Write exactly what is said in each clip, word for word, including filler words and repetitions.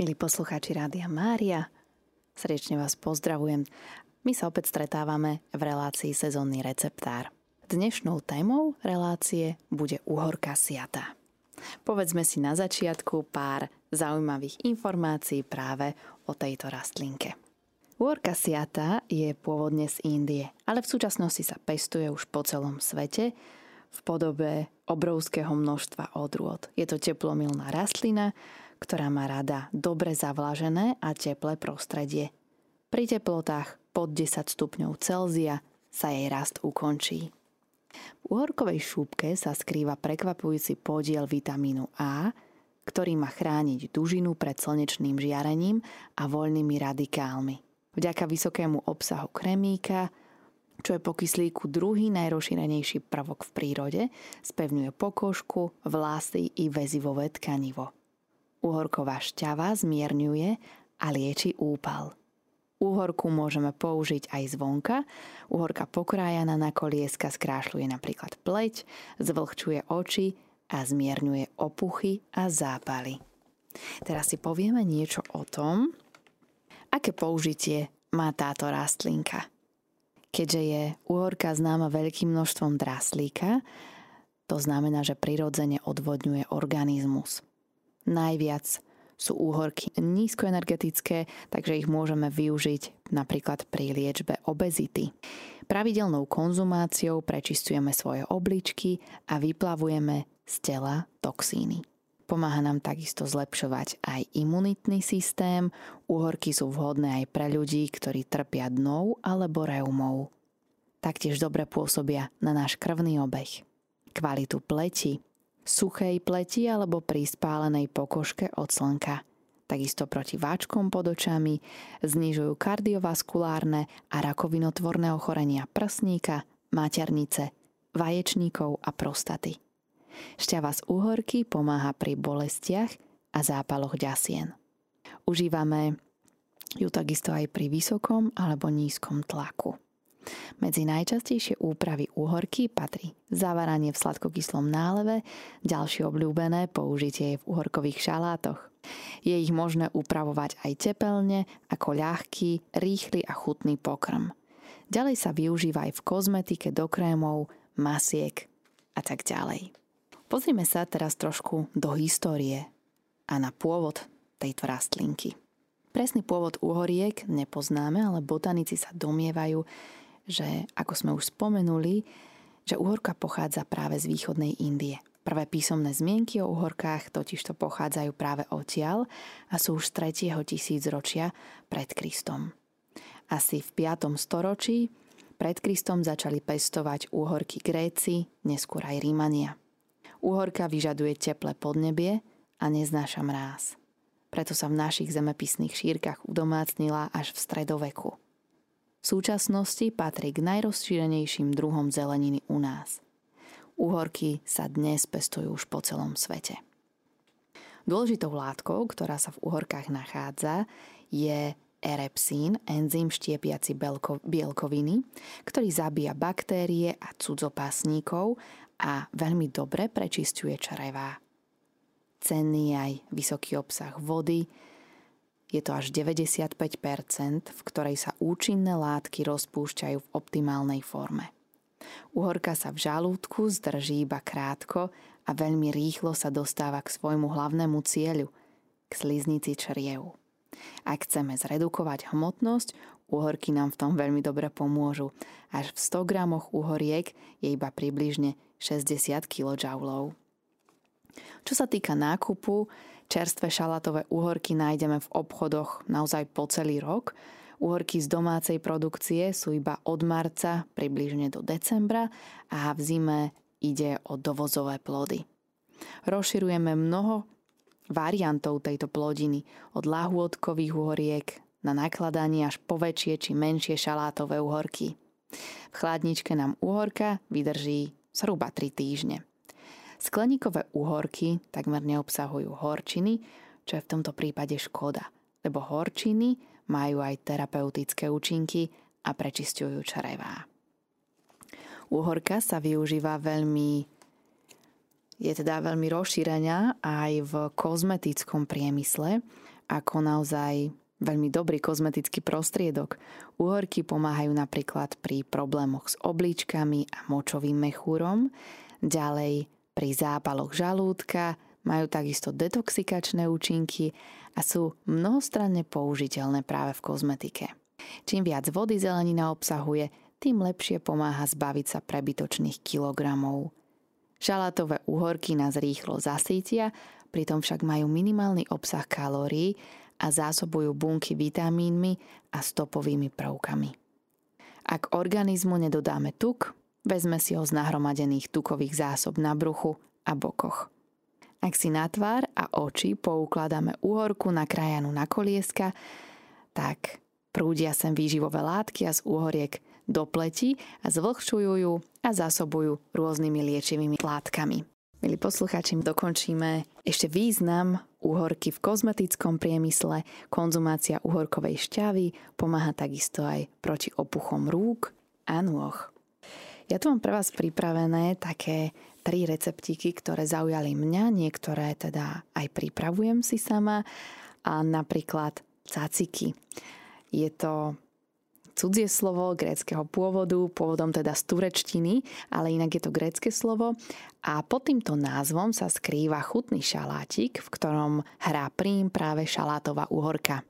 Milí poslucháči Rádia Mária, srdečne vás pozdravujem. My sa opäť stretávame v relácii Sezonný receptár. Dnešnou témou relácie bude uhorka siata. Povedzme si na začiatku pár zaujímavých informácií práve o tejto rastlinke. Uhorka siata je pôvodne z Indie, ale v súčasnosti sa pestuje už po celom svete v podobe obrovského množstva odrôd. Je to teplomilná rastlina, ktorá má rada dobre zavlažené a teplé prostredie. Pri teplotách pod desať stupňov Celzia sa jej rast ukončí. V uhorkovej šúpke sa skrýva prekvapujúci podiel vitamínu A, ktorý má chrániť dužinu pred slnečným žiarením a voľnými radikálmi. Vďaka vysokému obsahu kremíka, čo je po kyslíku druhý najrozšírenejší prvok v prírode, spevňuje pokožku, vlasy i väzivové tkanivo. Uhorková šťava zmierňuje a lieči úpal. Uhorku môžeme použiť aj zvonka. Uhorka pokrájaná na kolieska skrášľuje napríklad pleť, zvlhčuje oči a zmierňuje opuchy a zápaly. Teraz si povieme niečo o tom, aké použitie má táto rastlinka. Keďže je uhorka známa veľkým množstvom draslíka, to znamená, že prirodzene odvodňuje organizmus. Najviac sú úhorky nízkoenergetické, takže ich môžeme využiť napríklad pri liečbe obezity. Pravidelnou konzumáciou prečistujeme svoje obličky a vyplavujeme z tela toxíny. Pomáha nám takisto zlepšovať aj imunitný systém. Úhorky sú vhodné aj pre ľudí, ktorí trpia dnou alebo reumou. Taktiež dobre pôsobia na náš krvný obeh, kvalitu pleti, suchej pleti alebo pri spálenej pokožke od slnka. Takisto proti váčkom pod očami, znižujú kardiovaskulárne a rakovinotvorné ochorenia prsníka, maternice, vaječníkov a prostaty. Šťava z uhorky pomáha pri bolestiach a zápaloch ďasien. Užívame ju takisto aj pri vysokom alebo nízkom tlaku. Medzi najčastejšie úpravy uhorky patrí zavaranie v sladkokyslom náleve, ďalšie obľúbené použitie je v uhorkových šalátoch. Je ich možné upravovať aj tepelne, ako ľahký, rýchly a chutný pokrm. Ďalej sa využíva aj v kozmetike do krémov, masiek a tak ďalej. Pozrime sa teraz trošku do histórie a na pôvod tejto rastlinky. Presný pôvod uhoriek nepoznáme, ale botanici sa domnievajú, že, ako sme už spomenuli, že uhorka pochádza práve z východnej Indie. Prvé písomné zmienky o uhorkách totižto pochádzajú práve odtiaľ a sú už z tretieho tisícročia pred Kristom. Asi v piatom storočí pred Kristom začali pestovať uhorky Gréci, neskôr aj Rímania. Uhorka vyžaduje teplé podnebie a neznáša mráz. Preto sa v našich zemepisných šírkach udomácnila až v stredoveku. V súčasnosti patrí k najrozšírenejším druhom zeleniny u nás. Uhorky sa dnes pestujú už po celom svete. Dôležitou látkou, ktorá sa v uhorkách nachádza, je erepsín, enzym štiepiaci bielkoviny, ktorý zabíja baktérie a cudzopasníkov a veľmi dobre prečisťuje črevá. Cenný je aj vysoký obsah vody, je to až deväťdesiatpäť percent, v ktorej sa účinné látky rozpúšťajú v optimálnej forme. Uhorka sa v žalúdku zdrží iba krátko a veľmi rýchlo sa dostáva k svojmu hlavnému cieľu, k sliznici čriev. Ak chceme zredukovať hmotnosť, uhorky nám v tom veľmi dobre pomôžu. Až v sto gramoch uhoriek je iba približne šesťdesiat kilojoulov. Čo sa týka nákupu, čerstvé šalátové uhorky nájdeme v obchodoch naozaj po celý rok. Uhorky z domácej produkcie sú iba od marca približne do decembra a v zime ide o dovozové plody. Rozširujeme mnoho variantov tejto plodiny od lahôdkových uhoriek na nakladanie až po väčšie či menšie šalátové uhorky. V chladničke nám uhorka vydrží zhruba tri týždne. Skleníkové uhorky takmer neobsahujú horčiny, čo je v tomto prípade škoda, lebo horčiny majú aj terapeutické účinky a prečisťujú črevá. Uhorka sa využíva veľmi, je teda veľmi rozšírená aj v kozmetickom priemysle a ako naozaj veľmi dobrý kozmetický prostriedok. Uhorky pomáhajú napríklad pri problémoch s obličkami a močovým mechúrom, ďalej pri zápaloch žalúdka, majú takisto detoxikačné účinky a sú mnohostranne použiteľné práve v kozmetike. Čím viac vody zelenina obsahuje, tým lepšie pomáha zbaviť sa prebytočných kilogramov. Šalátové uhorky nás rýchlo zasítia, pritom však majú minimálny obsah kalórií a zásobujú bunky vitamínmi a stopovými prvkami. Ak organizmu nedodáme tuk, vezme si ho z nahromadených tukových zásob na bruchu a bokoch. Ak si na tvár a oči poukladáme uhorku nakrájanú na kolieska, tak prúdia sem výživové látky a z uhoriek do pleti a zvlhčujú ju a zásobujú rôznymi liečivými látkami. Milí poslucháči, dokončíme ešte význam uhorky v kozmetickom priemysle. Konzumácia uhorkovej šťavy pomáha takisto aj proti opuchom rúk a nôh. Ja tu mám pre vás pripravené také tri receptíky, ktoré zaujali mňa, niektoré teda aj pripravujem si sama, a napríklad caciky. Je to cudzie slovo gréckeho pôvodu, pôvodom teda z turečtiny, ale inak je to grécke slovo. A pod týmto názvom sa skrýva chutný šalátik, v ktorom hrá prím práve šalátová uhorka.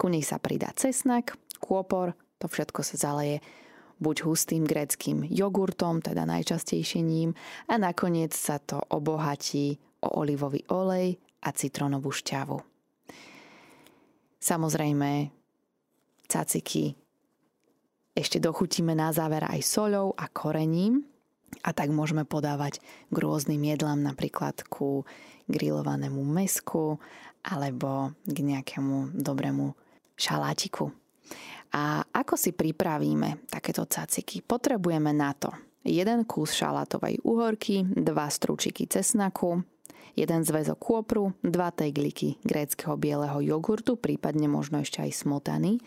Ku nej sa pridá cesnak, kôpor, to všetko sa zaleje buď hustým gréckym jogurtom, teda najčastejšie ním, a nakoniec sa to obohatí o olivový olej a citrónovú šťavu. Samozrejme, caciky ešte dochutíme na záver aj soľou a korením, a tak môžeme podávať k rôznym jedlám, napríklad ku grilovanému mäsku alebo k nejakému dobrému šalátiku. A ako si pripravíme takéto caciky? Potrebujeme na to jeden kus šalátovej uhorky, dva stručiky cesnaku, jeden zväzok kôpru, dva tegliky gréckeho bieleho jogurtu, prípadne možno ešte aj smotany,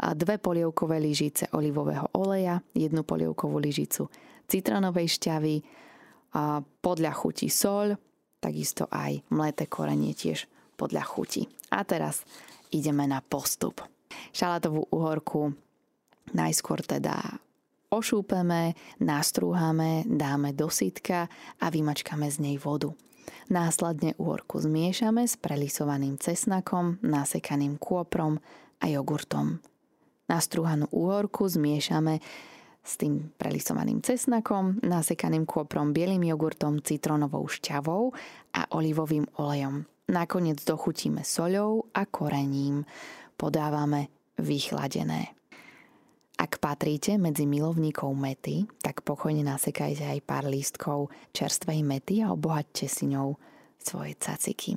a dve polievkové lyžice olivového oleja, jednu polievkovú lyžicu citronovej šťavy, a podľa chuti soľ, takisto aj mleté korenie tiež podľa chuti. A teraz ideme na postup. Šalátovú uhorku najskôr teda ošúpeme, nastrúhame, dáme do sítka a vymačkame z nej vodu. Následne uhorku zmiešame s prelisovaným cesnakom, nasekaným kôprom a jogurtom. Nastrúhanú uhorku zmiešame s tým prelisovaným cesnakom, nasekaným kôprom, bielým jogurtom, citrónovou šťavou a olivovým olejom. Nakoniec dochutíme soľou a korením. Podávame vychladené. Ak patríte medzi milovníkov mäty, tak pokojne nasekajte aj pár lístkov čerstvej mäty a obohaťte si ňou svoje caciky.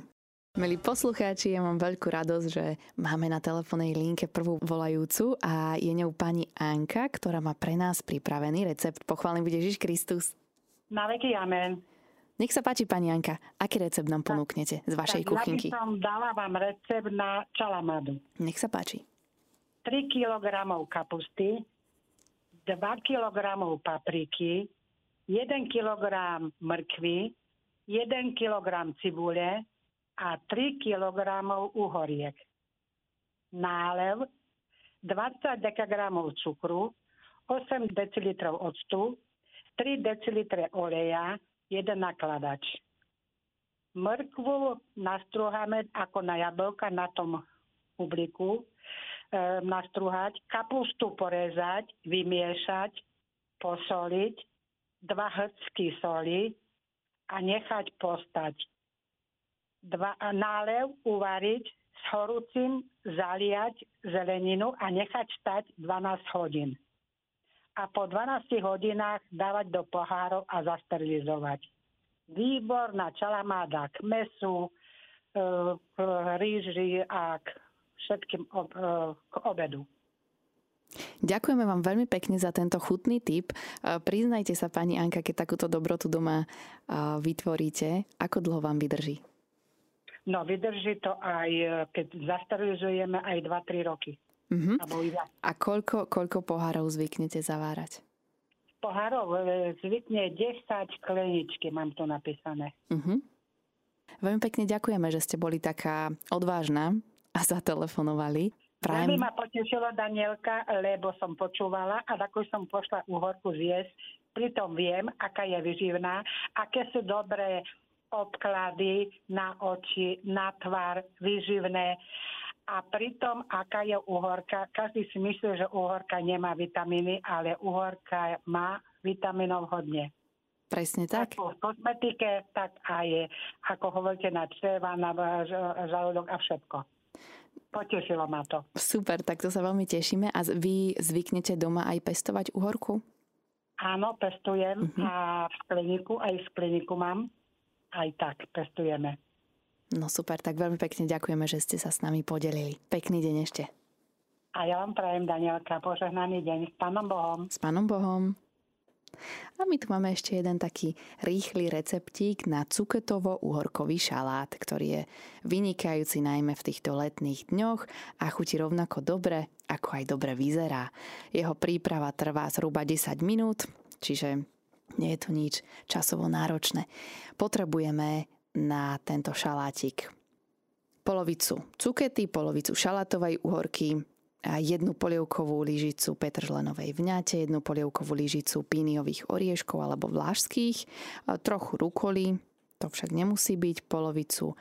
Milí poslucháči, ja mám veľkú radosť, že máme na telefónnej linke prvú volajúcu a je ňou pani Anka, ktorá má pre nás pripravený recept. Pochválený bude Ježiš Kristus. Na veky amen. Nech sa páči, pani Janka, aký recept nám ponúknete z vašej tak, kuchynky? Ja by som dala vám recept na čalamadu. Nech sa páči. tri kilogramy kapusty, dva kilogramy papriky, jeden kilogram mrkvy, jeden kilogram cibule a tri kilogramy uhoriek. Nálev dvadsať dekagramových cukru, osem decilitrov octu, tri decilitre oleja, jeden nakladač. Mrkvu nastrúhame ako na jablka na tom publiku, e, nastrúhať, kapustu porezať, vymiešať, posoliť, dva hrcky soli a nechať postať. Dva, nálev uvariť, s horúcim zaliať zeleninu a nechať stať dvanásť hodín. A po dvanástich hodinách dávať do pohárov a zasterilizovať. Výborná čalamáda k mesu, k rýži a k všetkým ob, k obedu. Ďakujeme vám veľmi pekne za tento chutný tip. Priznajte sa, pani Anka, keď takúto dobrotu doma vytvoríte, ako dlho vám vydrží? No, vydrží to aj, keď zasterilizujeme, aj dva tri roky. Uh-huh. A koľko, koľko pohárov zvyknete zavárať? Pohárov zvykne desať skleničky, mám to napísané. Uh-huh. Veľmi pekne ďakujeme, že ste boli taká odvážna a zatelefonovali. Veľmi ma potešilo, Danielka, lebo som počúvala a ako som pošla uhorku zjesť, pritom viem, aká je vyživná, aké sú dobré obklady na oči, na tvár, vyživné. A pritom, aká je uhorka, každý si myslí, že uhorka nemá vitamíny, ale uhorka má vitamínov hodne. Presne tak. Ako v kozmetike, tak aj, ako hovoríte, na čreva, na žalúdok a všetko. Potešilo ma to. Super, tak to sa veľmi tešíme. A vy zvyknete doma aj pestovať uhorku? Áno, pestujem. Uh-huh. A v kliniku, aj v kliniku mám. Aj tak, pestujeme. No super, tak veľmi pekne ďakujeme, že ste sa s nami podelili. Pekný deň ešte. A ja vám prajem, Danielka, požehnaný deň. S Pánom Bohom. S Pánom Bohom. A my tu máme ešte jeden taký rýchly receptík na cuketovo-uhorkový šalát, ktorý je vynikajúci najmä v týchto letných dňoch a chutí rovnako dobre, ako aj dobre vyzerá. Jeho príprava trvá zhruba desať minút, čiže nie je to nič časovo náročné. Potrebujeme na tento šalátik polovicu cukety, polovicu šalátovej uhorky, jednu polievkovú lyžicu petržlenovej vňate, jednu polievkovú lyžicu píniových orieškov alebo vlášských, trochu rukoly, to však nemusí byť, polovicu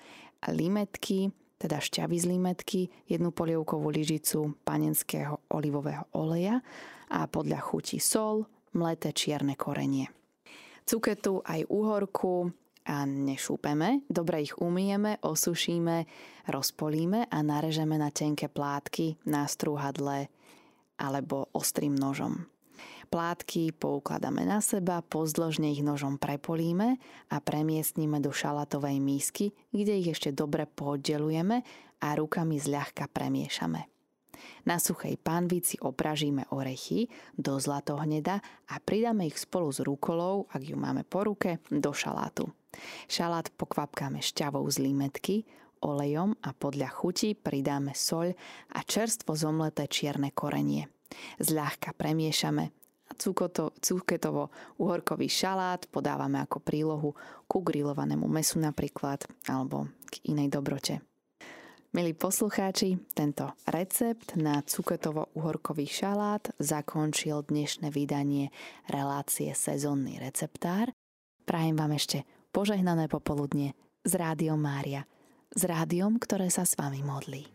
limetky, teda šťavy z limetky, jednu polievkovú lyžicu panenského olivového oleja a podľa chuti sol, mleté čierne korenie. Cuketu aj uhorku a nešúpeme, dobre ich umyjeme, osušíme, rozpolíme a narežeme na tenké plátky na strúhadle alebo ostrým nožom. Plátky poukladáme na seba, pozdĺžne ich nožom prepolíme a premiestnime do šalatovej misky, kde ich ešte dobre pooddelujeme a rukami zľahka premiešame. Na suchej panvici opražíme orechy do zlatohneda a pridáme ich spolu s rukolou, ak ju máme po ruke, do šalátu. Šalát pokvapkáme šťavou z limetky, olejom a podľa chuti pridáme soľ a čerstvo zomleté čierne korenie. Zľahka premiešame a cuketovo-uhorkový šalát podávame ako prílohu ku grilovanému mäsu napríklad alebo k inej dobrote. Milí poslucháči, tento recept na cuketovo-uhorkový šalát zakončil dnešné vydanie relácie Sezonný receptár. Prajem vám ešte požehnané popoludne z Rádiom Mária, s rádiom, ktoré sa s vami modlí.